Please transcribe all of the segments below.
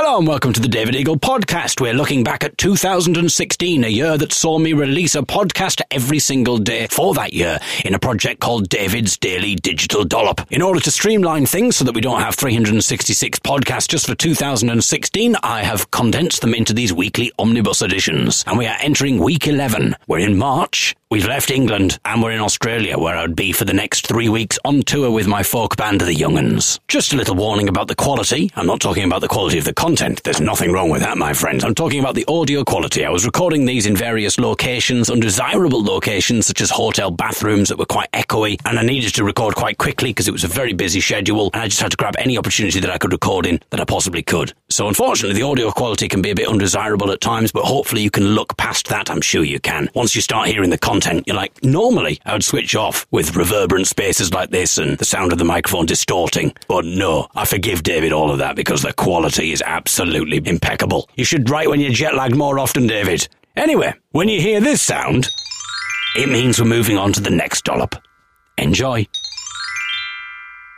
Hello and welcome to the David Eagle podcast. We're looking back at 2016, a year that saw me release a podcast every single day for that year in a project called David's Daily Digital Dollop. In order to streamline things so that we don't have 366 podcasts just for 2016, I have condensed them into these weekly omnibus editions. And we are entering week 11. We're in March. We've left England and we're in Australia, where I'd be for the next 3 weeks on tour with my folk band, The Young'uns. Just a little warning about the quality. I'm not talking about the quality of the content. There's nothing wrong with that, my friends. I'm talking about the audio quality. I was recording these in various locations, undesirable locations, such as hotel bathrooms that were quite echoey, and I needed to record quite quickly because it was a very busy schedule, and I just had to grab any opportunity that I could record in that I possibly could. So unfortunately, the audio quality can be a bit undesirable at times, but hopefully you can look past that. I'm sure you can. Once you start hearing the content, you're like, normally I would switch off with reverberant spaces like this and the sound of the microphone distorting. But no, I forgive David all of that because the quality is absolutely impeccable. You should write when you're jet lagged more often, David. Anyway, when you hear this sound, it means we're moving on to the next dollop. Enjoy.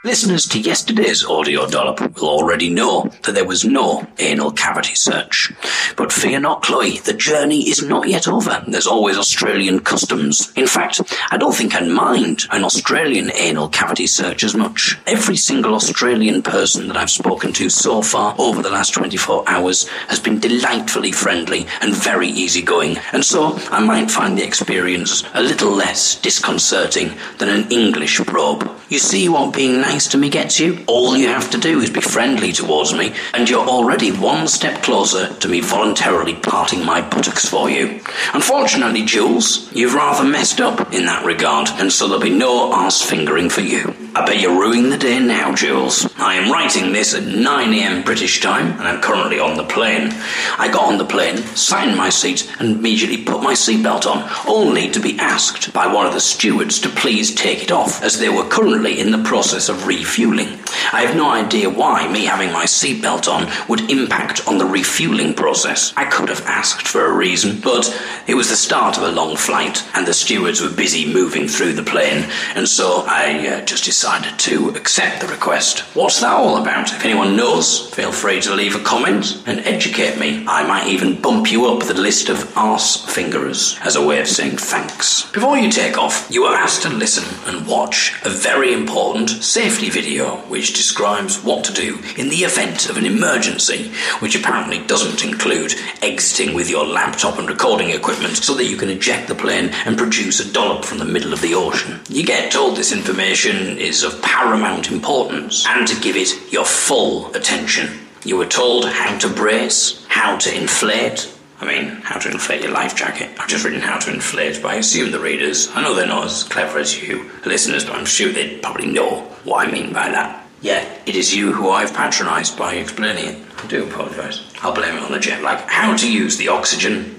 Listeners to yesterday's audio dollop will already know that there was no anal cavity search. But fear not, Chloe, the journey is not yet over. There's always Australian customs. In fact, I don't think I'd mind an Australian anal cavity search as much. Every single Australian person that I've spoken to so far over the last 24 hours has been delightfully friendly and very easygoing. And so I might find the experience a little less disconcerting than an English probe. You see what being nice to me gets you? All you have to do is be friendly towards me, and you're already one step closer to me voluntarily parting my buttocks for you. Unfortunately, Jules, you've rather messed up in that regard, and so there'll be no arse-fingering for you. I bet you're ruining the day now, Jules. I am writing this at 9 a.m. British time, and I'm currently on the plane. I got on the plane, signed my seat, and immediately put my seatbelt on, only to be asked by one of the stewards to please take it off, as they were currently in the process of refueling. I have no idea why me having my seatbelt on would impact on the refueling process. I could have asked for a reason, but it was the start of a long flight and the stewards were busy moving through the plane, and so I just decided to accept the request. What's that all about? If anyone knows, feel free to leave a comment and educate me. I might even bump you up the list of arse fingerers as a way of saying thanks. Before you take off, you are asked to listen and watch a very important safety video which describes what to do in the event of an emergency, which apparently doesn't include exiting with your laptop and recording equipment so that you can eject the plane and produce a dollop from the middle of the ocean. You get told this information is of paramount importance and to give it your full attention. You were told how to brace, how to inflate. I mean, how to inflate your life jacket. I've just written how to inflate, but I assume the readers, I know they're not as clever as you, listeners, but I'm sure they probably know what I mean by that. Yeah, it is you who I've patronised by explaining it. I do apologise. I'll blame it on the jet lag. How to use the oxygen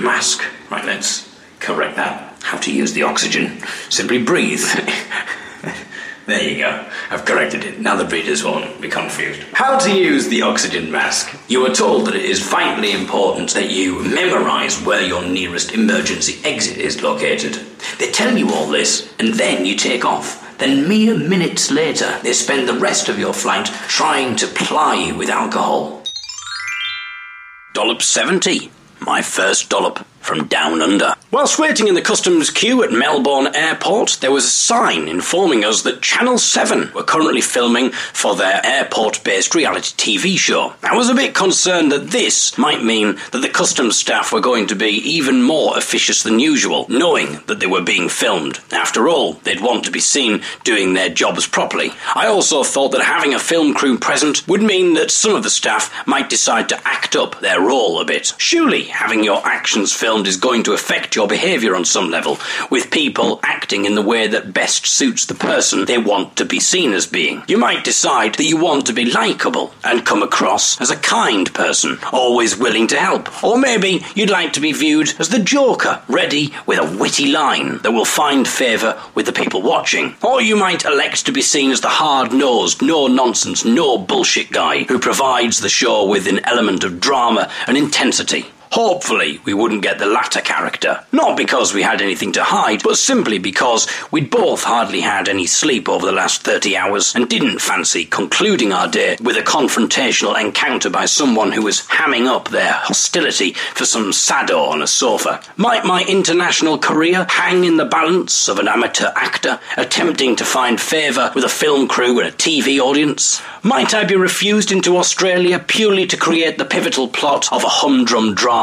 mask. Right, let's correct that. How to use the oxygen. Simply breathe. There you go. I've corrected it. Now the readers won't be confused. How to use the oxygen mask. You are told that it is vitally important that you memorise where your nearest emergency exit is located. They tell you all this, and then you take off. Then mere minutes later, they spend the rest of your flight trying to ply you with alcohol. Dollop 70. My first dollop from Down Under. Whilst waiting in the customs queue at Melbourne Airport, there was a sign informing us that Channel 7 were currently filming for their airport-based reality TV show. I was a bit concerned that this might mean that the customs staff were going to be even more officious than usual, knowing that they were being filmed. After all, they'd want to be seen doing their jobs properly. I also thought that having a film crew present would mean that some of the staff might decide to act up their role a bit. Surely having your actions filmed is going to affect your behaviour on some level, with people acting in the way that best suits the person they want to be seen as being. You might decide that you want to be likeable and come across as a kind person, always willing to help. Or maybe you'd like to be viewed as the joker, ready with a witty line that will find favour with the people watching. Or you might elect to be seen as the hard-nosed, no-nonsense, no-bullshit guy who provides the show with an element of drama and intensity. Hopefully, we wouldn't get the latter character. Not because we had anything to hide, but simply because we'd both hardly had any sleep over the last 30 hours and didn't fancy concluding our day with a confrontational encounter by someone who was hamming up their hostility for some saddo on a sofa. Might my international career hang in the balance of an amateur actor attempting to find favour with a film crew and a TV audience? Might I be refused into Australia purely to create the pivotal plot of a humdrum drama?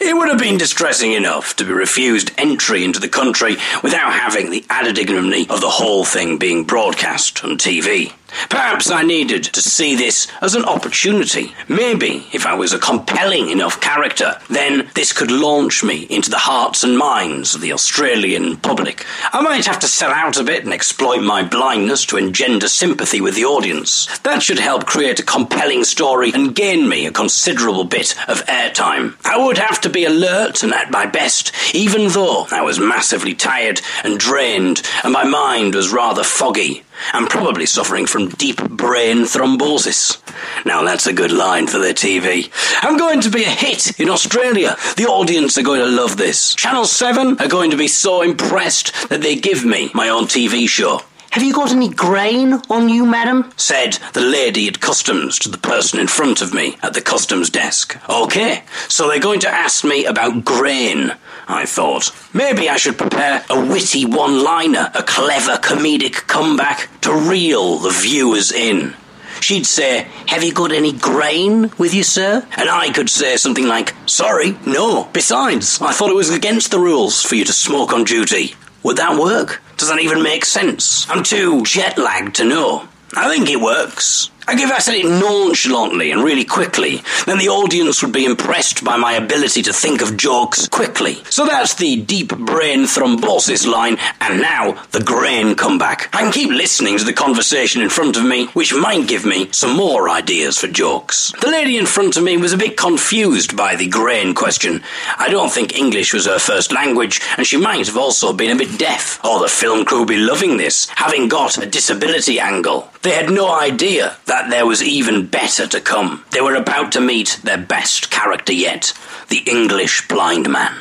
It would have been distressing enough to be refused entry into the country without having the added ignominy of the whole thing being broadcast on TV. Perhaps I needed to see this as an opportunity. Maybe if I was a compelling enough character, then this could launch me into the hearts and minds of the Australian public. I might have to sell out a bit and exploit my blindness to engender sympathy with the audience. That should help create a compelling story and gain me a considerable bit of airtime. I would have to be alert and at my best, even though I was massively tired and drained and my mind was rather foggy. I'm probably suffering from deep brain thrombosis. Now that's a good line for their TV. I'm going to be a hit in Australia. The audience are going to love this. Channel 7 are going to be so impressed that they give me my own TV show. "Have you got any grain on you, madam?" said the lady at customs to the person in front of me at the customs desk. Okay, so they're going to ask me about grain, I thought. Maybe I should prepare a witty one-liner, a clever comedic comeback to reel the viewers in. She'd say, "Have you got any grain with you, sir?" And I could say something like, "Sorry, no. Besides, I thought it was against the rules for you to smoke on duty." Would that work? Does that even make sense? I'm too jet-lagged to know. I think it works. I if I said it nonchalantly and really quickly, then the audience would be impressed by my ability to think of jokes quickly. So that's the deep brain thrombosis line, and now the grain comeback. I can keep listening to the conversation in front of me, which might give me some more ideas for jokes. The lady in front of me was a bit confused by the grain question. I don't think English was her first language, and she might have also been a bit deaf. Oh, the film crew would be loving this, having got a disability angle. They had no idea that there was even better to come. They were about to meet their best character yet, the English blind man.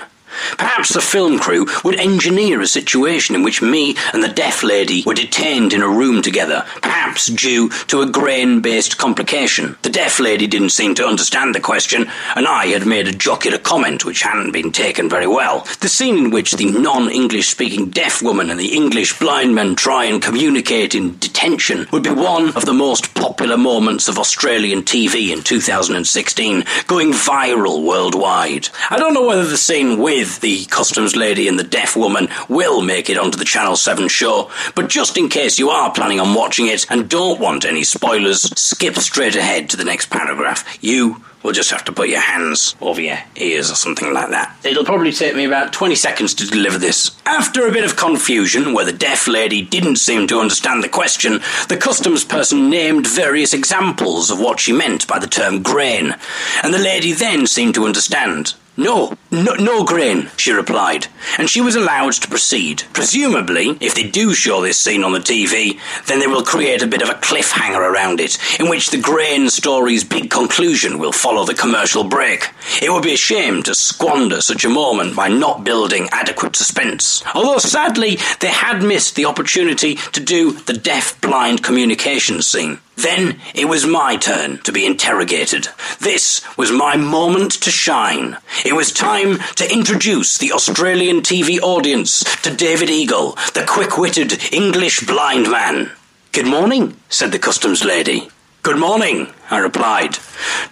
Perhaps the film crew would engineer a situation in which me and the deaf lady were detained in a room together, perhaps due to a grain-based complication. The deaf lady didn't seem to understand the question, and I had made a jocular comment which hadn't been taken very well. The scene in which the non-English-speaking deaf woman and the English blind man try and communicate in detention would be one of the most popular moments of Australian TV in 2016, going viral worldwide. I don't know whether the scene with the customs lady and the deaf woman will make it onto the Channel 7 show, but just in case you are planning on watching it and don't want any spoilers, skip straight ahead to the next paragraph. You will just have to put your hands over your ears or something like that. It'll probably take me about 20 seconds to deliver this. After a bit of confusion, where the deaf lady didn't seem to understand the question, the customs person named various examples of what she meant by the term grain, and the lady then seemed to understand. No grain, she replied, and she was allowed to proceed. Presumably, if they do show this scene on the TV, then they will create a bit of a cliffhanger around it, in which the grain story's big conclusion will follow the commercial break. It would be a shame to squander such a moment by not building adequate suspense. Although, sadly, they had missed the opportunity to do the deaf-blind communication scene. Then it was my turn to be interrogated. This was my moment to shine. It was time to introduce the Australian TV audience to David Eagle, the quick-witted English blind man. "Good morning," said the customs lady. "Good morning," I replied.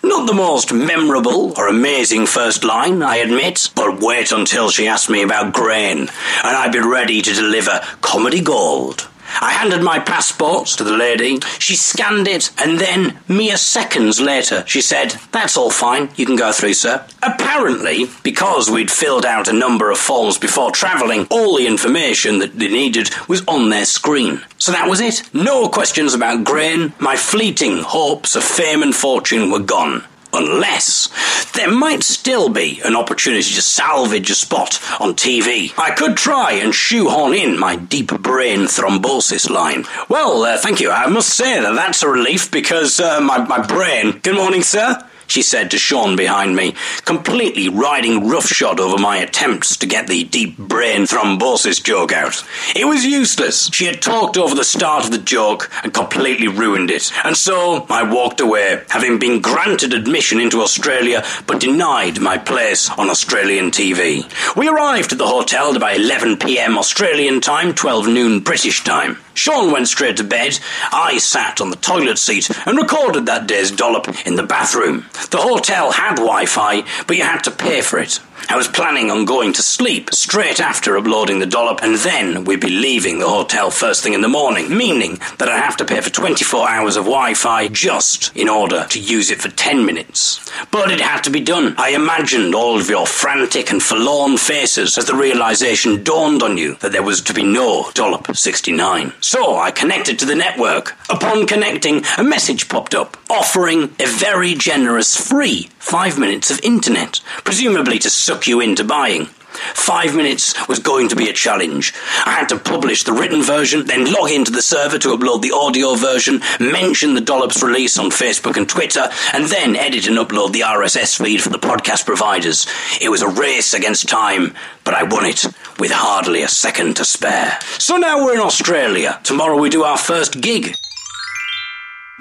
Not the most memorable or amazing first line, I admit, but wait until she asked me about grain, and I'd be ready to deliver comedy gold. I handed my passport to the lady. She scanned it, and then, mere seconds later, she said, "That's all fine. You can go through, sir." Apparently, because we'd filled out a number of forms before travelling, all the information that they needed was on their screen. So that was it. No questions about grain. My fleeting hopes of fame and fortune were gone. Unless there might still be an opportunity to salvage a spot on TV. I could try and shoehorn in my deep brain thrombosis line. Well, thank you. I must say that's a relief because my brain... "Good morning, sir," she said to Sean behind me, completely riding roughshod over my attempts to get the deep brain thrombosis joke out. It was useless. She had talked over the start of the joke and completely ruined it. And so I walked away, having been granted admission into Australia, but denied my place on Australian TV. We arrived at the hotel by 11 p.m. Australian time, 12 noon British time. Sean went straight to bed. I sat on the toilet seat and recorded that day's dollop in the bathroom. The hotel had Wi-Fi, but you had to pay for it. I was planning on going to sleep straight after uploading the dollop, and then we'd be leaving the hotel first thing in the morning, meaning that I'd have to pay for 24 hours of Wi-Fi just in order to use it for 10 minutes. But it had to be done. I imagined all of your frantic and forlorn faces as the realisation dawned on you that there was to be no dollop 69. So I connected to the network. Upon connecting, a message popped up offering a very generous free 5 minutes of internet, presumably to suck you into buying. 5 minutes was going to be a challenge. I had to publish the written version, then log into the server to upload the audio version, mention the Dollop's release on Facebook and Twitter, and then edit and upload the RSS feed for the podcast providers. It was a race against time, but I won it with hardly a second to spare. So now we're in Australia. Tomorrow we do our first gig.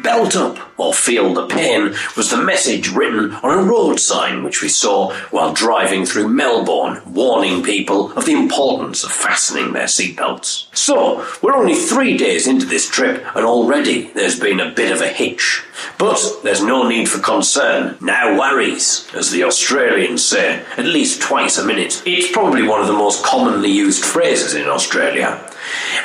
Belt up or feel the pain was the message written on a road sign which we saw while driving through Melbourne, warning people of the importance of fastening their seatbelts. So, we're only 3 days into this trip and already there's been a bit of a hitch. But there's no need for concern. No worries, as the Australians say, at least twice a minute. It's probably one of the most commonly used phrases in Australia.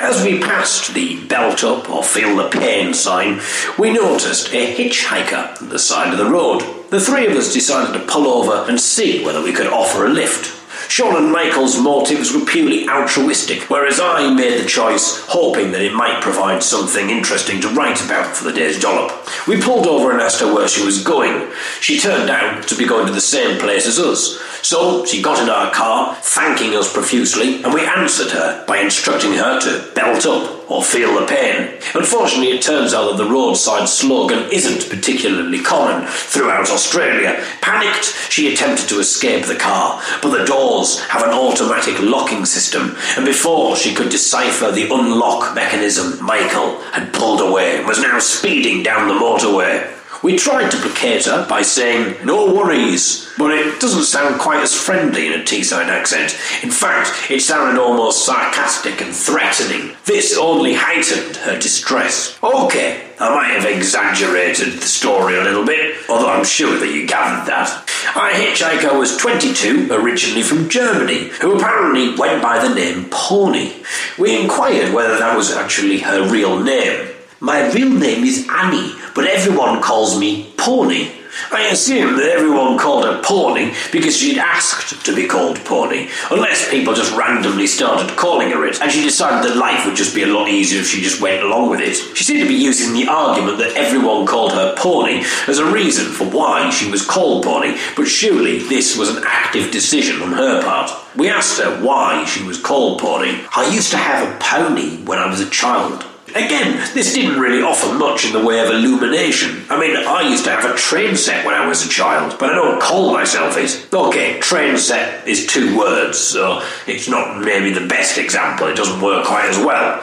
As we passed the belt up or feel the pain sign, we noticed a hitchhiker at the side of the road. The three of us decided to pull over and see whether we could offer a lift. Sean and Michael's motives were purely altruistic, whereas I made the choice hoping that it might provide something interesting to write about for the day's dollop. We pulled over and asked her where she was going. She turned out to be going to the same place as us. So she got in our car, thanking us profusely, and we answered her by instructing her to belt up or feel the pain. Unfortunately, it turns out that the roadside slogan isn't particularly common throughout Australia. Panicked, she attempted to escape the car, but the doors have an automatic locking system, and before she could decipher the unlock mechanism, Michael had pulled away and was now speeding down the motorway. We tried to placate her by saying, "No worries," but it doesn't sound quite as friendly in a Teesside accent. In fact, it sounded almost sarcastic and threatening. This only heightened her distress. Okay, I might have exaggerated the story a little bit, although I'm sure that you gathered that. Our hitchhiker was 22, originally from Germany, who apparently went by the name Pony. We inquired whether that was actually her real name. "My real name is Annie, but everyone calls me Pony." I assume that everyone called her Pony because she'd asked to be called Pony, unless people just randomly started calling her it, and she decided that life would just be a lot easier if she just went along with it. She seemed to be using the argument that everyone called her Pony as a reason for why she was called Pony, but surely this was an active decision on her part. We asked her why she was called Pony. "I used to have a pony when I was a child." Again, this didn't really offer much in the way of illumination. I mean, I used to have a train set when I was a child, but I don't call myself it. Okay, train set is 2 words, so it's not maybe the best example. It doesn't work quite as well.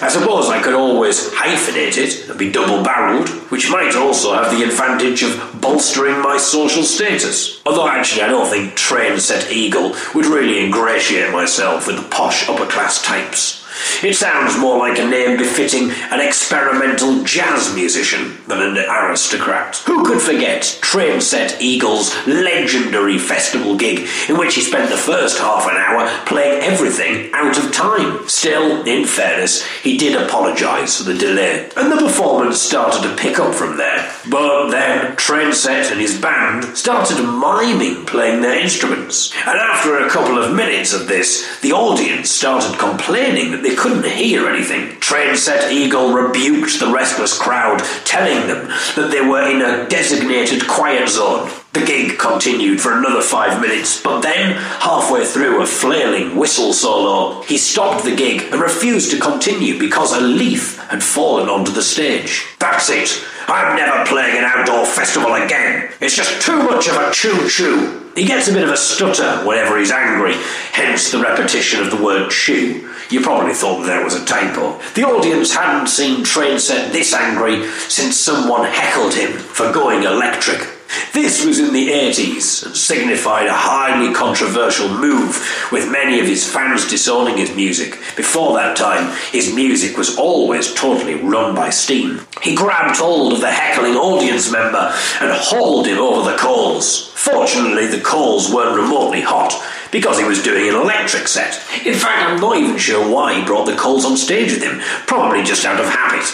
I suppose I could always hyphenate it and be double-barreled, which might also have the advantage of bolstering my social status. Although actually I don't think train set eagle would really ingratiate myself with the posh upper-class types. It sounds more like a name befitting an experimental jazz musician than an aristocrat. Who could forget Trainset Eagle's legendary festival gig, in which he spent the first half an hour playing everything out of time? Still, in fairness, he did apologise for the delay, and the performance started to pick up from there. But then Trainset and his band started miming playing their instruments, and after a couple of minutes of this, the audience started complaining that they They couldn't hear anything. Train-set Eagle rebuked the restless crowd, telling them that they were in a designated quiet zone. The gig continued for another 5 minutes, but then, halfway through a flailing whistle solo, he stopped the gig and refused to continue because a leaf had fallen onto the stage. That's it. I'm never playing an outdoor festival again. It's just too much of a choo-choo. He gets a bit of a stutter whenever he's angry, hence the repetition of the word chew. You probably thought there was a typo. The audience hadn't seen Trainset this angry since someone heckled him for going electric. This was in the 80s and signified a highly controversial move, with many of his fans disowning his music. Before that time, his music was always totally run by steam. He grabbed hold of the heckling audience member and hauled him over the coals. Fortunately, the coals weren't remotely hot, because he was doing an electric set. In fact, I'm not even sure why he brought the coals on stage with him, probably just out of habit.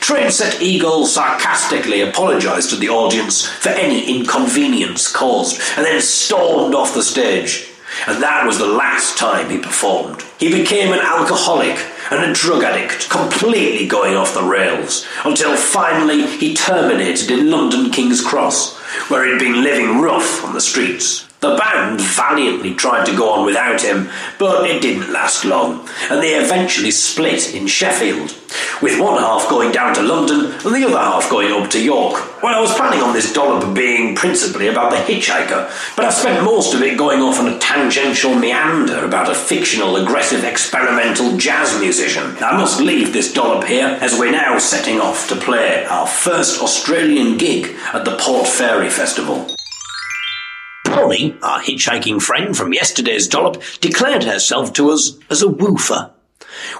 Trainset Eagle sarcastically apologised to the audience for any inconvenience caused, and then stormed off the stage. And that was the last time he performed. He became an alcoholic and a drug addict, completely going off the rails, until finally he terminated in London King's Cross, where he'd been living rough on the streets. The band valiantly tried to go on without him, but it didn't last long, and they eventually split in Sheffield, with one half going down to London and the other half going up to York. Well, I was planning on this dollop being principally about the hitchhiker, but I've spent most of it going off on a tangential meander about a fictional, aggressive, experimental jazz musician. I must leave this dollop here, as we're now setting off to play our first Australian gig at the Port Fairy Festival. Polly, our hitchhiking friend from yesterday's dollop, declared herself to us as a woofer.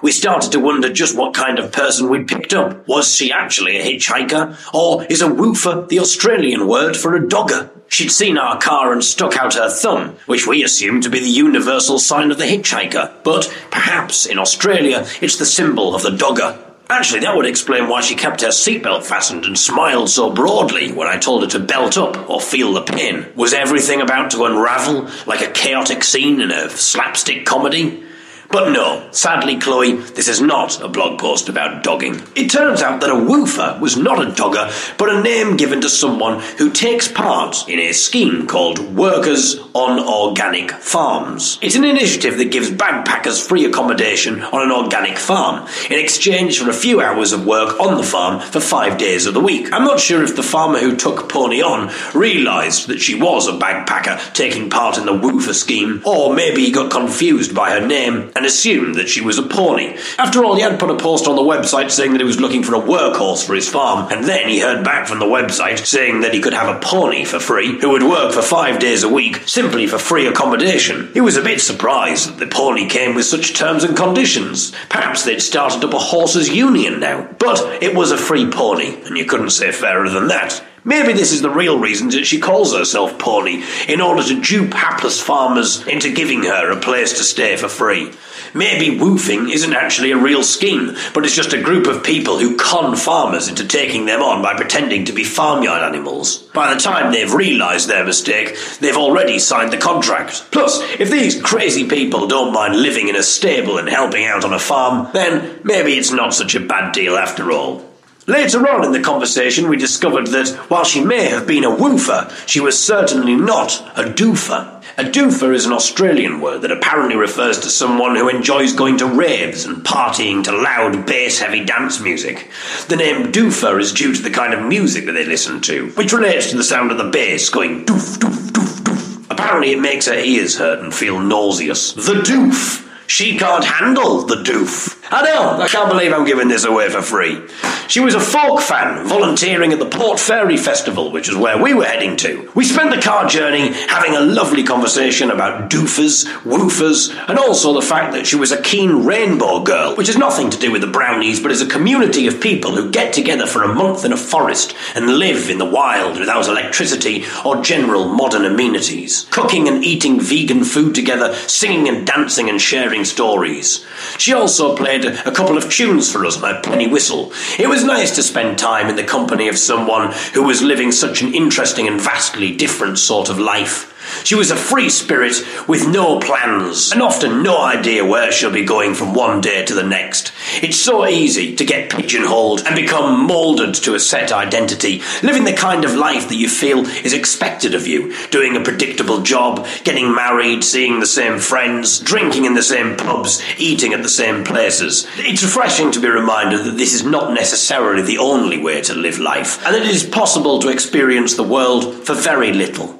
We started to wonder just what kind of person we'd picked up. Was she actually a hitchhiker? Or is a woofer the Australian word for a dogger? She'd seen our car and stuck out her thumb, which we assumed to be the universal sign of the hitchhiker. But perhaps in Australia it's the symbol of the dogger. Actually, that would explain why she kept her seatbelt fastened and smiled so broadly when I told her to belt up or feel the pain. Was everything about to unravel like a chaotic scene in a slapstick comedy? But no, sadly, Chloe, this is not a blog post about dogging. It turns out that a woofer was not a dogger, but a name given to someone who takes part in a scheme called Workers on Organic Farms. It's an initiative that gives backpackers free accommodation on an organic farm, in exchange for a few hours of work on the farm for 5 days of the week. I'm not sure if the farmer who took Pony on realised that she was a backpacker taking part in the woofer scheme, or maybe he got confused by her name and assumed that she was a pony. After all, he had put a post on the website saying that he was looking for a workhorse for his farm, and then he heard back from the website saying that he could have a pony for free, who would work for 5 days a week, simply for free accommodation. He was a bit surprised that the pony came with such terms and conditions. Perhaps they'd started up a horses' union now. But it was a free pony, and you couldn't say fairer than that. Maybe this is the real reason that she calls herself Pony, in order to dupe hapless farmers into giving her a place to stay for free. Maybe woofing isn't actually a real scheme, but it's just a group of people who con farmers into taking them on by pretending to be farmyard animals. By the time they've realised their mistake, they've already signed the contract. Plus, if these crazy people don't mind living in a stable and helping out on a farm, then maybe it's not such a bad deal after all. Later on in the conversation, we discovered that while she may have been a woofer, she was certainly not a doofer. A doofer is an Australian word that apparently refers to someone who enjoys going to raves and partying to loud, bass-heavy dance music. The name doofer is due to the kind of music that they listen to, which relates to the sound of the bass going doof, doof, doof, doof. Apparently it makes her ears hurt and feel nauseous. The doof! She can't handle the doof. I know, I can't believe I'm giving this away for free. She was a folk fan, volunteering at the Port Fairy Festival, which is where we were heading to. We spent the car journey having a lovely conversation about doofers, woofers, and also the fact that she was a keen rainbow girl, which has nothing to do with the brownies, but is a community of people who get together for a month in a forest and live in the wild without electricity or general modern amenities, cooking and eating vegan food together, singing and dancing and sharing stories. She also played a couple of tunes for us on her penny whistle. It was nice to spend time in the company of someone who was living such an interesting and vastly different sort of life. She was a free spirit with no plans and often no idea where she'll be going from one day to the next. It's so easy to get pigeonholed and become moulded to a set identity, living the kind of life that you feel is expected of you, doing a predictable job, getting married, seeing the same friends, drinking in the same pubs, eating at the same places. It's refreshing to be reminded that this is not necessarily the only way to live life, and that it is possible to experience the world for very little.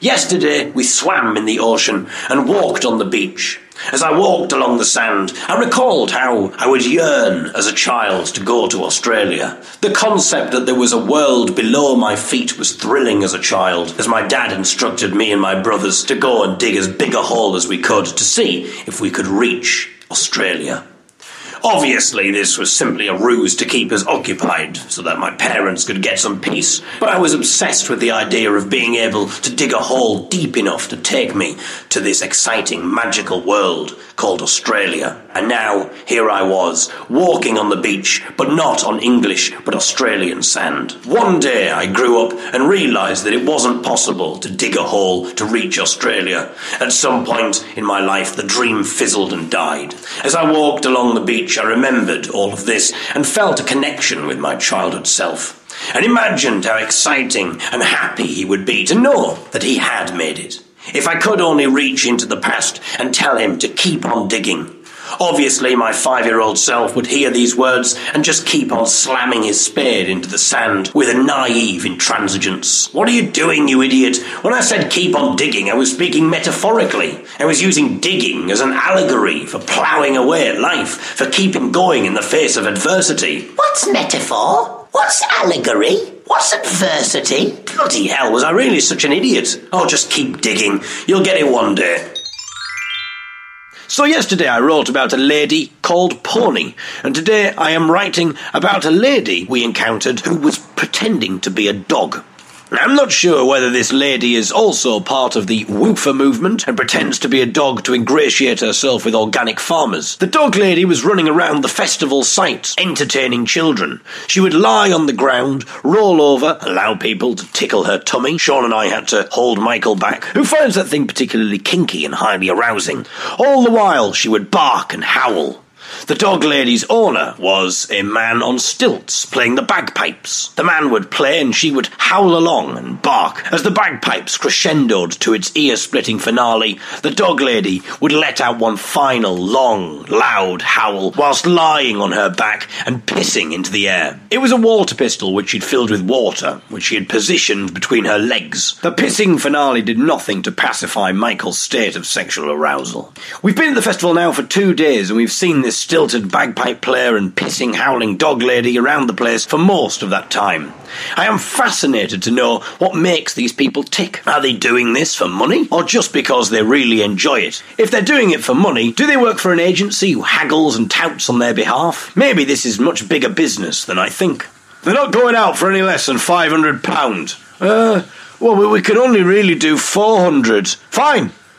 Yesterday, we swam in the ocean and walked on the beach. As I walked along the sand, I recalled how I would yearn as a child to go to Australia. The concept that there was a world below my feet was thrilling as a child, as my dad instructed me and my brothers to go and dig as big a hole as we could to see if we could reach Australia. Obviously, this was simply a ruse to keep us occupied so that my parents could get some peace, but I was obsessed with the idea of being able to dig a hole deep enough to take me to this exciting, magical world called Australia. And now, here I was, walking on the beach, but not on English, but Australian sand. One day, I grew up and realised that it wasn't possible to dig a hole to reach Australia. At some point in my life, the dream fizzled and died. As I walked along the beach, I remembered all of this and felt a connection with my childhood self, and imagined how exciting and happy he would be to know that he had made it. If I could only reach into the past and tell him to keep on digging. Obviously, my 5-year-old self would hear these words and just keep on slamming his spade into the sand with a naive intransigence. What are you doing, you idiot? When I said keep on digging, I was speaking metaphorically. I was using digging as an allegory for ploughing away at life, for keeping going in the face of adversity. What's metaphor? What's allegory? What's adversity? Bloody hell, was I really such an idiot? Oh, just keep digging. You'll get it one day. So yesterday I wrote about a lady called Pony, and today I am writing about a lady we encountered who was pretending to be a dog. I'm not sure whether this lady is also part of the woofer movement and pretends to be a dog to ingratiate herself with organic farmers. The dog lady was running around the festival site, entertaining children. She would lie on the ground, roll over, allow people to tickle her tummy. Sean and I had to hold Michael back, who finds that thing particularly kinky and highly arousing. All the while, she would bark and howl. The dog lady's owner was a man on stilts playing the bagpipes. The man would play and she would howl along and bark. As the bagpipes crescendoed to its ear-splitting finale, the dog lady would let out one final, long, loud howl whilst lying on her back and pissing into the air. It was a water pistol which she'd filled with water, which she had positioned between her legs. The pissing finale did nothing to pacify Michael's state of sexual arousal. We've been at the festival now for 2 days and we've seen this stilted bagpipe player and pissing, howling dog lady around the place for most of that time. I am fascinated to know what makes these people tick. Are they doing this for money, or just because they really enjoy it? If they're doing it for money, do they work for an agency who haggles and touts on their behalf? Maybe this is much bigger business than I think. They're not going out for any less than £500. Well, we can only really do £400.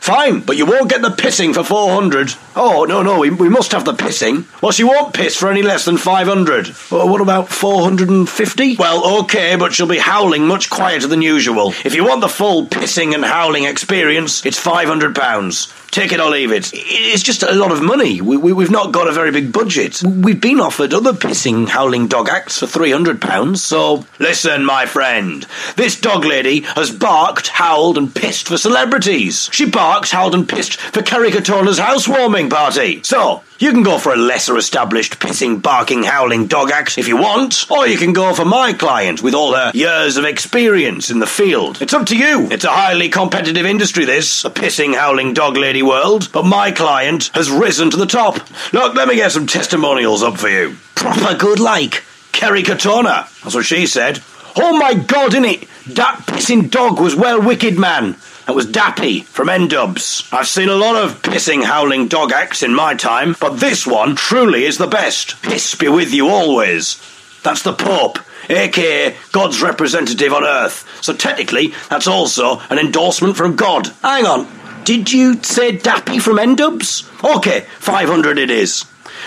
Fine, but you won't get the pissing for £400. Oh, no, we must have the pissing. Well, she won't piss for any less than £500. Well, what about £450? Well, okay, but she'll be howling much quieter than usual. If you want the full pissing and howling experience, it's £500. Take it or leave it. It's just a lot of money. We've not got a very big budget. We've been offered other pissing, howling dog acts for £300, so... Listen, my friend. This dog lady has barked, howled and pissed for celebrities. She barked, howled and pissed for Kerry Katona's housewarming party. So, you can go for a lesser established pissing, barking, howling dog act if you want, or you can go for my client with all her years of experience in the field. It's up to you. It's a highly competitive industry, this, a pissing, howling dog lady world, but my client has risen to the top. Look, let me get some testimonials up for you. Proper good like. Kerry Katona. That's what she said. Oh my God, innit? That pissing dog was well wicked, man. That was Dappy from N-Dubs. I've seen a lot of pissing, howling dog acts in my time, but this one truly is the best. Piss be with you always. That's the Pope, a.k.a. God's representative on Earth. So technically, that's also an endorsement from God. Hang on. Did you say Dappy from N-Dubs? OK, 500 it is.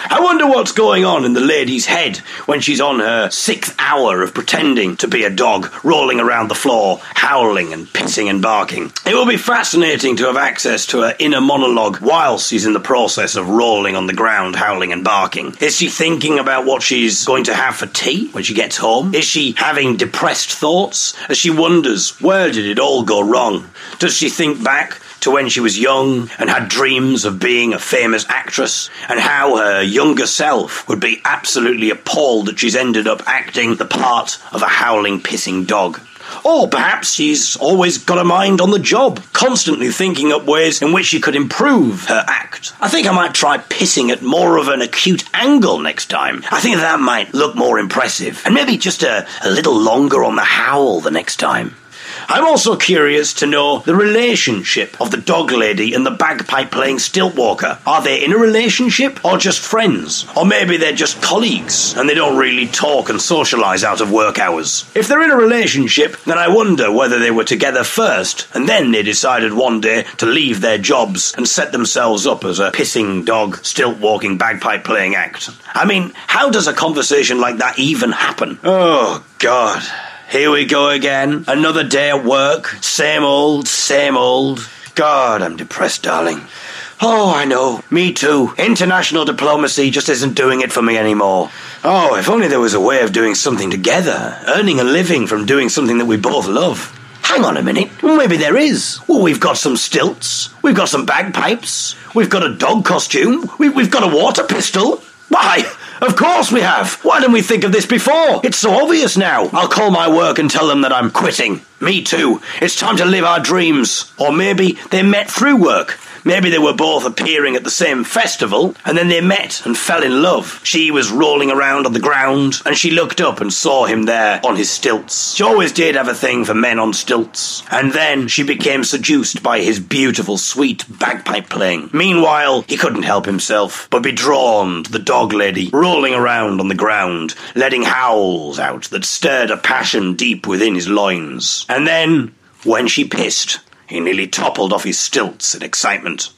I wonder what's going on in the lady's head when she's on her 6th hour of pretending to be a dog, rolling around the floor, howling and pissing and barking. It will be fascinating to have access to her inner monologue whilst she's in the process of rolling on the ground, howling and barking. Is she thinking about what she's going to have for tea when she gets home? Is she having depressed thoughts as she wonders, where did it all go wrong? Does she think back to when she was young and had dreams of being a famous actress, and how her younger self would be absolutely appalled that she's ended up acting the part of a howling, pissing dog? Or perhaps she's always got her mind on the job, constantly thinking up ways in which she could improve her act. I think I might try pissing at more of an acute angle next time. I think that might look more impressive, and maybe just a little longer on the howl the next time. I'm also curious to know the relationship of the dog lady and the bagpipe-playing stilt walker. Are they in a relationship or just friends? Or maybe they're just colleagues and they don't really talk and socialise out of work hours. If they're in a relationship, then I wonder whether they were together first and then they decided one day to leave their jobs and set themselves up as a pissing dog, stilt-walking, bagpipe-playing act. I mean, how does a conversation like that even happen? Oh, God. Here we go again. Another day at work. Same old, same old. God, I'm depressed, darling. Oh, I know. Me too. International diplomacy just isn't doing it for me anymore. Oh, if only there was a way of doing something together. Earning a living from doing something that we both love. Hang on a minute. Maybe there is. Well, we've got some stilts. We've got some bagpipes. We've got a dog costume. We've got a water pistol. Why? Of course we have! Why didn't we think of this before? It's so obvious now. I'll call my work and tell them that I'm quitting. Me too. It's time to live our dreams. Or maybe they met through work. Maybe they were both appearing at the same festival, and then they met and fell in love. She was rolling around on the ground, and she looked up and saw him there on his stilts. She always did have a thing for men on stilts. And then she became seduced by his beautiful, sweet bagpipe playing. Meanwhile, he couldn't help himself, but be drawn to the dog lady, rolling around on the ground, letting howls out that stirred a passion deep within his loins. And then, when she pissed, he nearly toppled off his stilts in excitement.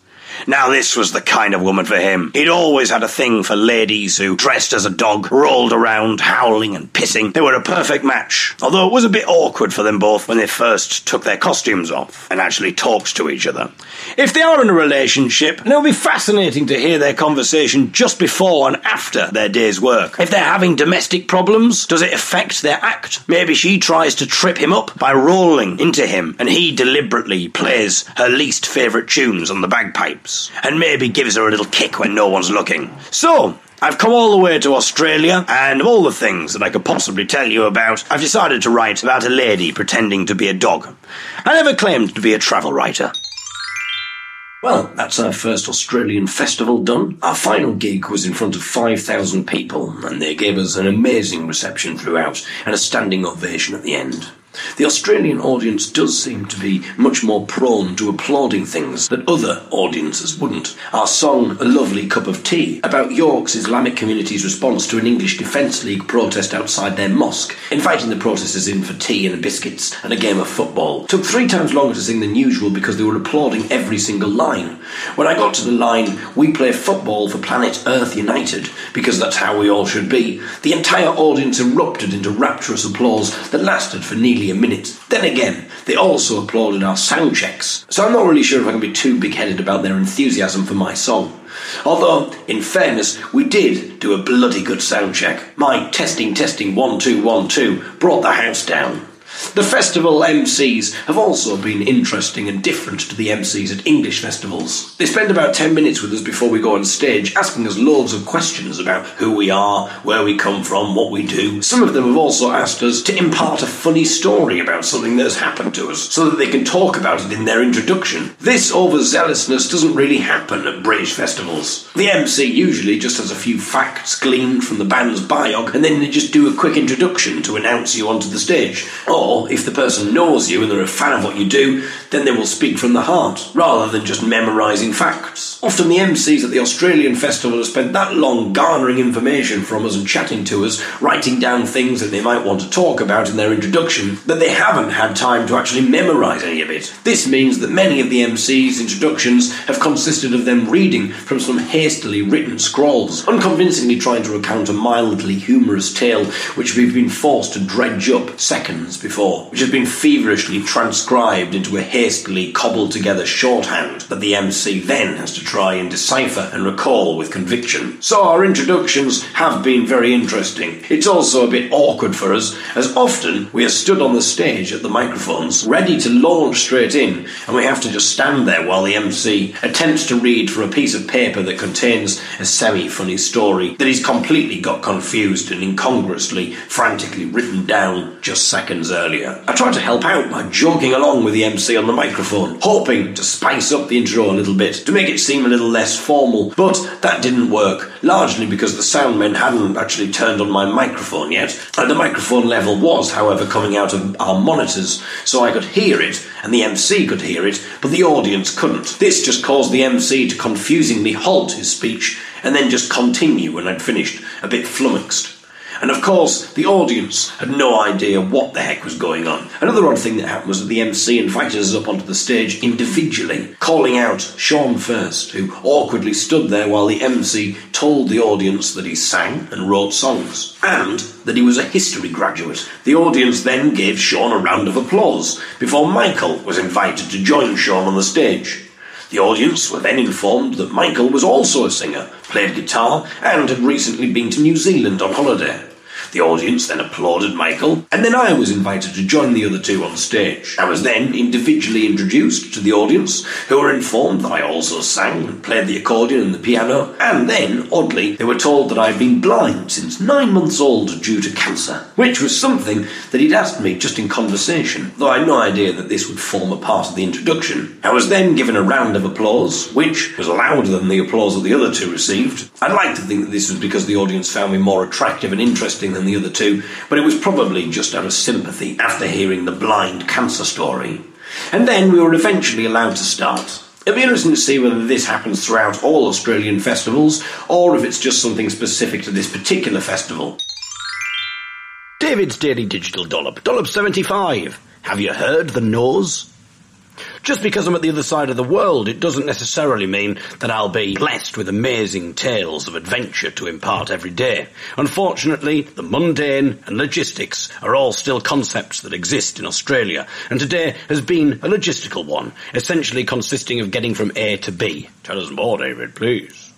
Now this was the kind of woman for him. He'd always had a thing for ladies who dressed as a dog, rolled around, howling and pissing. They were a perfect match, although it was a bit awkward for them both when they first took their costumes off and actually talked to each other. If they are in a relationship, then it'll be fascinating to hear their conversation just before and after their day's work. If they're having domestic problems, does it affect their act? Maybe she tries to trip him up by rolling into him, and he deliberately plays her least favourite tunes on the bagpipe, and maybe gives her a little kick when no one's looking. So, I've come all the way to Australia, and of all the things that I could possibly tell you about, I've decided to write about a lady pretending to be a dog. I never claimed to be a travel writer. Well, that's our first Australian festival done. Our final gig was in front of 5,000 people, and they gave us an amazing reception throughout, and a standing ovation at the end. The Australian audience does seem to be much more prone to applauding things that other audiences wouldn't. Our song, A Lovely Cup of Tea, about York's Islamic community's response to an English Defence League protest outside their mosque, inviting the protesters in for tea and biscuits and a game of football, took 3 times longer to sing than usual because they were applauding every single line. When I got to the line, we play football for Planet Earth United, because that's how we all should be, the entire audience erupted into rapturous applause that lasted for nearly a minute. Then again, they also applauded our sound checks, so I'm not really sure if I can be too big-headed about their enthusiasm for my song. Although, in fairness, we did do a bloody good sound check. My testing, 1, 2, 1, 2 brought the house down. The festival MCs have also been interesting and different to the MCs at English festivals. They spend about 10 minutes with us before we go on stage, asking us loads of questions about who we are, where we come from, what we do. Some of them have also asked us to impart a funny story about something that has happened to us, so that they can talk about it in their introduction. This overzealousness doesn't really happen at British festivals. The MC usually just has a few facts gleaned from the band's biog, and then they just do a quick introduction to announce you onto the stage. Or Or, if the person knows you and they're a fan of what you do, then they will speak from the heart, rather than just memorising facts. Often the MCs at the Australian festival have spent that long garnering information from us and chatting to us, writing down things that they might want to talk about in their introduction, that they haven't had time to actually memorise any of it. This means that many of the MCs' introductions have consisted of them reading from some hastily written scrolls, unconvincingly trying to recount a mildly humorous tale which we've been forced to dredge up seconds before, which has been feverishly transcribed into a hastily cobbled-together shorthand that the MC then has to try and decipher and recall with conviction. So our introductions have been very interesting. It's also a bit awkward for us, as often we are stood on the stage at the microphones, ready to launch straight in, and we have to just stand there while the MC attempts to read from a piece of paper that contains a semi-funny story that he's completely got confused and incongruously, frantically written down just seconds earlier. I tried to help out by jogging along with the MC on the microphone, hoping to spice up the intro a little bit, to make it seem a little less formal, but that didn't work, largely because the sound men hadn't actually turned on my microphone yet, and the microphone level was, however, coming out of our monitors, so I could hear it, and the MC could hear it, but the audience couldn't. This just caused the MC to confusingly halt his speech, and then just continue when I'd finished, a bit flummoxed. And of course, the audience had no idea what the heck was going on. Another odd thing that happened was that the MC invited us up onto the stage individually, calling out Sean first, who awkwardly stood there while the MC told the audience that he sang and wrote songs, and that he was a history graduate. The audience then gave Sean a round of applause, before Michael was invited to join Sean on the stage. The audience were then informed that Michael was also a singer, played guitar, and had recently been to New Zealand on holiday. The audience then applauded Michael, and then I was invited to join the other two on stage. I was then individually introduced to the audience, who were informed that I also sang and played the accordion and the piano, and then, oddly, they were told that I had been blind since 9 months old due to cancer, which was something that he'd asked me just in conversation, though I had no idea that this would form a part of the introduction. I was then given a round of applause, which was louder than the applause that the other two received. I'd like to think that this was because the audience found me more attractive and interesting than the other two, but it was probably just out of sympathy after hearing the blind cancer story. And then we were eventually allowed to start. It'll be interesting to see whether this happens throughout all Australian festivals, or if it's just something specific to this particular festival. David's Daily Digital Dollop, Dollop 75. Have you heard the noise? Just because I'm at the other side of the world, it doesn't necessarily mean that I'll be blessed with amazing tales of adventure to impart every day. Unfortunately, the mundane and logistics are all still concepts that exist in Australia, and today has been a logistical one, essentially consisting of getting from A to B. Tell us more, David, please.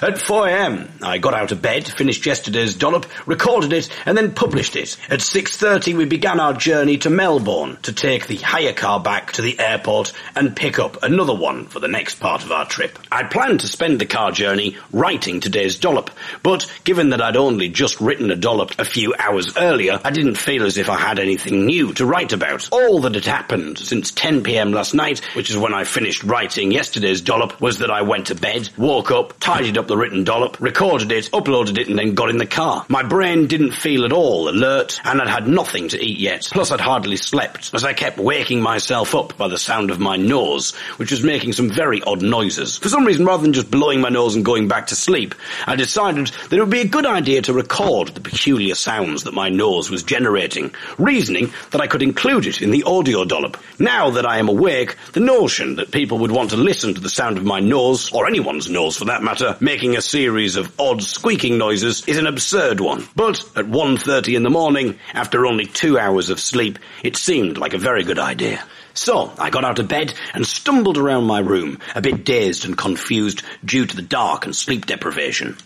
At 4 a.m, I got out of bed, finished yesterday's dollop, recorded it, and then published it. At 6:30, we began our journey to Melbourne to take the hire car back to the airport and pick up another one for the next part of our trip. I'd planned to spend the car journey writing today's dollop, but given that I'd only just written a dollop a few hours earlier, I didn't feel as if I had anything new to write about. All that had happened since 10 p.m. last night, which is when I finished writing yesterday's dollop, was that I went to bed, woke up, tidied up the written dollop, recorded it, uploaded it, and then got in the car. My brain didn't feel at all alert, and I'd had nothing to eat yet. Plus, I'd hardly slept, as I kept waking myself up by the sound of my nose, which was making some very odd noises. For some reason, rather than just blowing my nose and going back to sleep, I decided that it would be a good idea to record the peculiar sounds that my nose was generating, reasoning that I could include it in the audio dollop. Now that I am awake, the notion that people would want to listen to the sound of my nose, or anyone's nose for that matter, making a series of odd squeaking noises is an absurd one. But at 1:30 in the morning, after only 2 hours of sleep, it seemed like a very good idea. So, I got out of bed and stumbled around my room, a bit dazed and confused due to the dark and sleep deprivation.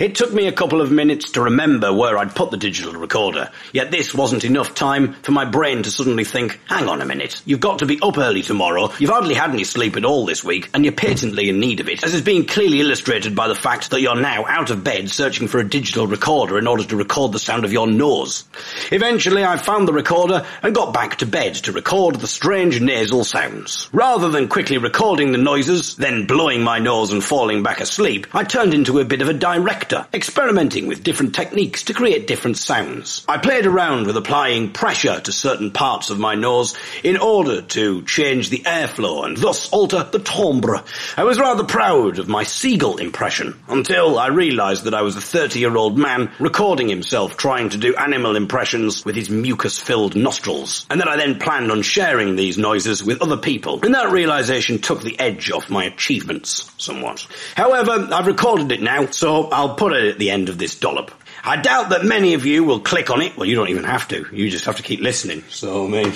It took me a couple of minutes to remember where I'd put the digital recorder, yet this wasn't enough time for my brain to suddenly think, hang on a minute, you've got to be up early tomorrow, you've hardly had any sleep at all this week, and you're patently in need of it, as is being clearly illustrated by the fact that you're now out of bed searching for a digital recorder in order to record the sound of your nose. Eventually I found the recorder and got back to bed to record the strange nasal sounds. Rather than quickly recording the noises, then blowing my nose and falling back asleep, I turned into a bit of a director, experimenting with different techniques to create different sounds. I played around with applying pressure to certain parts of my nose in order to change the airflow and thus alter the timbre. I was rather proud of my seagull impression until I realised that I was a 30-year-old man recording himself trying to do animal impressions with his mucus-filled nostrils, and that I then planned on sharing these noises with other people, and that realisation took the edge off my achievements somewhat. However, I've recorded it now, so I'll put it at the end of this dollop. I doubt that many of you will click on it. Well, you don't even have to. You just have to keep listening. So, I mean,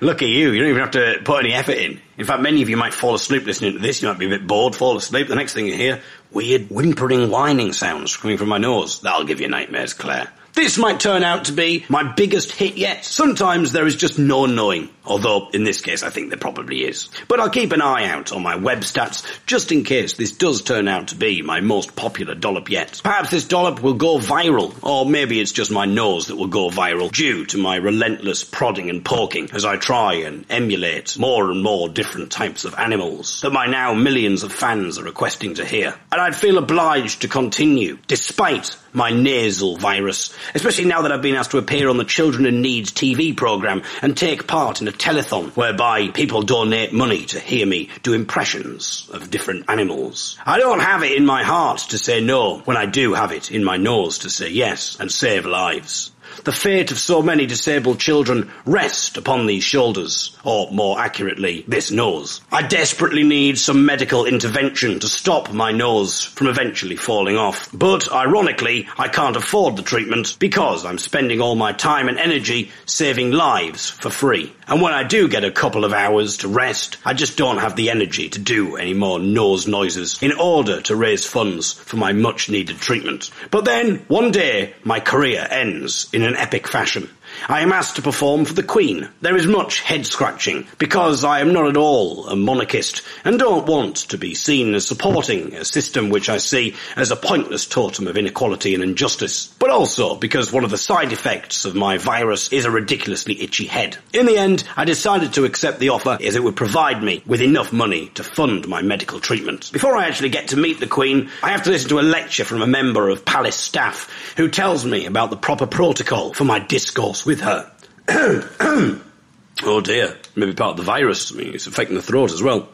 look at you. You don't even have to put any effort in. In fact, many of you might fall asleep listening to this. You might be a bit bored, fall asleep. The next thing you hear, weird whimpering, whining sounds coming from my nose. That'll give you nightmares, Claire. This might turn out to be my biggest hit yet. Sometimes there is just no knowing, although in this case I think there probably is. But I'll keep an eye out on my web stats just in case this does turn out to be my most popular dollop yet. Perhaps this dollop will go viral, or maybe it's just my nose that will go viral due to my relentless prodding and poking as I try and emulate more and more different types of animals that my now millions of fans are requesting to hear. And I'd feel obliged to continue, despite my nasal virus, especially now that I've been asked to appear on the Children in Need TV programme and take part in a telethon whereby people donate money to hear me do impressions of different animals. I don't have it in my heart to say no when I do have it in my nose to say yes and save lives. The fate of so many disabled children rests upon these shoulders, or more accurately, this nose. I desperately need some medical intervention to stop my nose from eventually falling off. But, ironically, I can't afford the treatment because I'm spending all my time and energy saving lives for free. And when I do get a couple of hours to rest, I just don't have the energy to do any more nose noises in order to raise funds for my much-needed treatment. But then, one day, my career ends in an epic fashion. I am asked to perform for the Queen. There is much head-scratching, because I am not at all a monarchist and don't want to be seen as supporting a system which I see as a pointless totem of inequality and injustice, but also because one of the side effects of my virus is a ridiculously itchy head. In the end, I decided to accept the offer as it would provide me with enough money to fund my medical treatment. Before I actually get to meet the Queen, I have to listen to a lecture from a member of palace staff who tells me about the proper protocol for my discourse with her. Oh dear, maybe part of the virus. I mean, it's affecting the throat as well.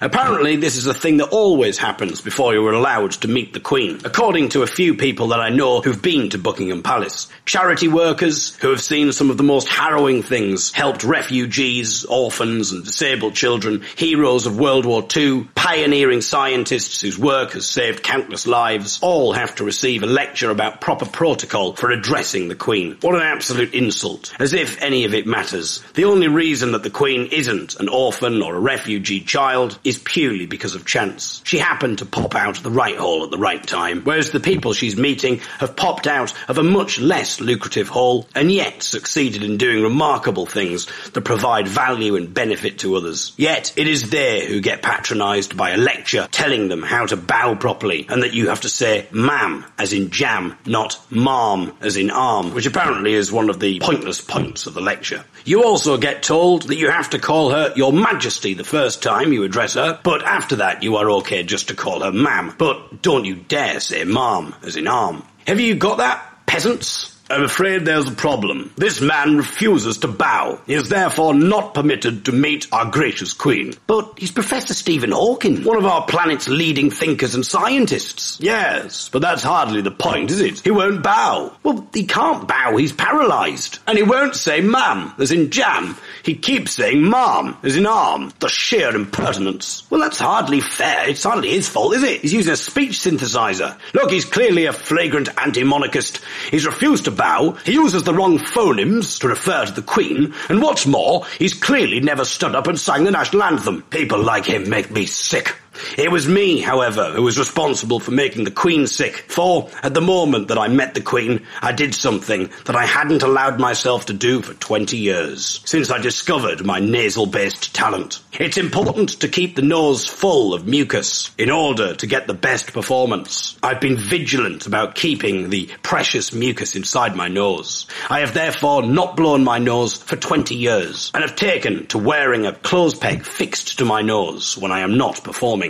Apparently, this is a thing that always happens before you are allowed to meet the Queen. According to a few people that I know who've been to Buckingham Palace, charity workers who have seen some of the most harrowing things, helped refugees, orphans and disabled children, heroes of World War II, pioneering scientists whose work has saved countless lives, all have to receive a lecture about proper protocol for addressing the Queen. What an absolute insult. As if any of it matters. The only reason that the Queen isn't an orphan or a refugee child is purely because of chance. She happened to pop out of the right hole at the right time, whereas the people she's meeting have popped out of a much less lucrative hole and yet succeeded in doing remarkable things that provide value and benefit to others. Yet, it is they who get patronised by a lecture telling them how to bow properly and that you have to say ma'am as in jam, not marm as in arm, which apparently is one of the pointless points of the lecture. You also get told that you have to call her Your Majesty the first time you address her, but after that you are okay just to call her ma'am. But don't you dare say marm as in arm. Have you got that, peasants? I'm afraid there's a problem. This man refuses to bow. He is therefore not permitted to meet our gracious Queen. But he's Professor Stephen Hawking, one of our planet's leading thinkers and scientists. Yes, but that's hardly the point, is it? He won't bow. Well, he can't bow, he's paralysed. And he won't say ma'am, as in jam. He keeps saying marm, as in arm. The sheer impertinence. Well, that's hardly fair. It's hardly his fault, is it? He's using a speech synthesiser. Look, he's clearly a flagrant anti-monarchist. He's refused to bow, he uses the wrong phonemes to refer to the Queen, and what's more, he's clearly never stood up and sang the national anthem. People like him make me sick. It was me, however, who was responsible for making the Queen sick, for, at the moment that I met the Queen, I did something that I hadn't allowed myself to do for 20 years, since I discovered my nasal-based talent. It's important to keep the nose full of mucus in order to get the best performance. I've been vigilant about keeping the precious mucus inside my nose. I have therefore not blown my nose for 20 years, and have taken to wearing a clothes peg fixed to my nose when I am not performing.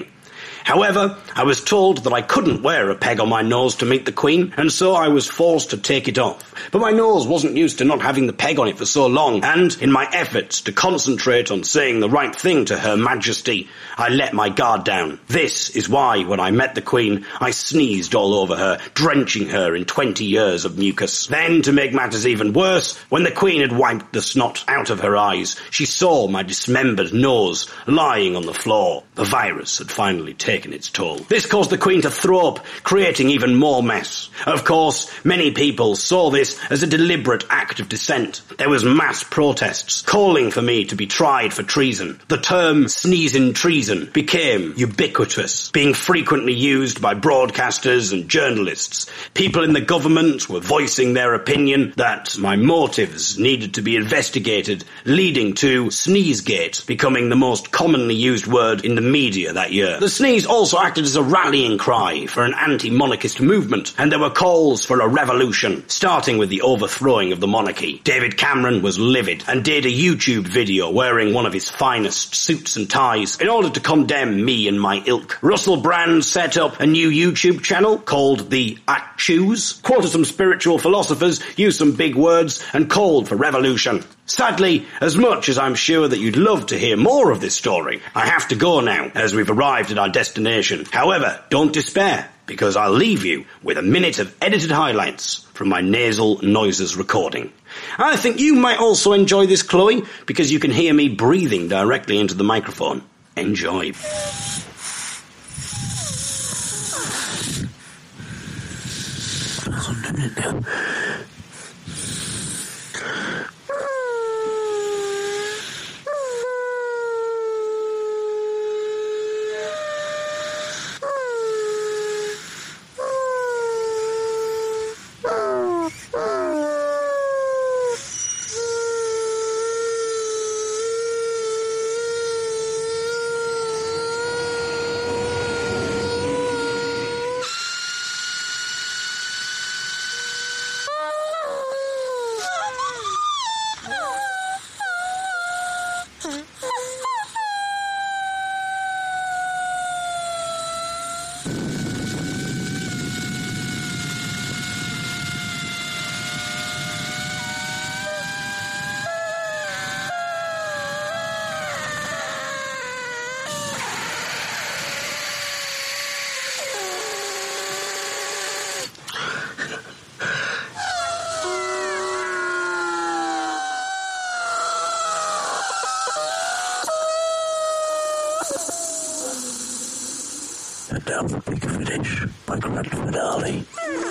However, I was told that I couldn't wear a peg on my nose to meet the Queen, and so I was forced to take it off. But my nose wasn't used to not having the peg on it for so long, and in my efforts to concentrate on saying the right thing to Her Majesty, I let my guard down. This is why, when I met the Queen, I sneezed all over her, drenching her in 20 years of mucus. Then, to make matters even worse, when the Queen had wiped the snot out of her eyes, she saw my dismembered nose lying on the floor. The virus had finally taken its toll. This caused the Queen to throw up, creating even more mess. Of course, many people saw this as a deliberate act of dissent. There was mass protests, calling for me to be tried for treason. The term sneezing treason became ubiquitous, being frequently used by broadcasters and journalists. People in the government were voicing their opinion that my motives needed to be investigated, leading to Sneezegate becoming the most commonly used word in the media that year. The sneeze also acted as a rallying cry for an anti-monarchist movement, and there were calls for a revolution, starting with the overthrowing of the monarchy. David Cameron was livid and did a YouTube video wearing one of his finest suits and ties in order to condemn me and my ilk. Russell Brand set up a new YouTube channel called The Atchoos, quoted some spiritual philosophers, used some big words, and called for revolution. Sadly, as much as I'm sure that you'd love to hear more of this story, I have to go now, as we've arrived at our destination. However, don't despair, because I'll leave you with a minute of edited highlights from my nasal noises recording. I think you might also enjoy this, Chloe, because you can hear me breathing directly into the microphone. Enjoy. Down the big finish by Grant Finale.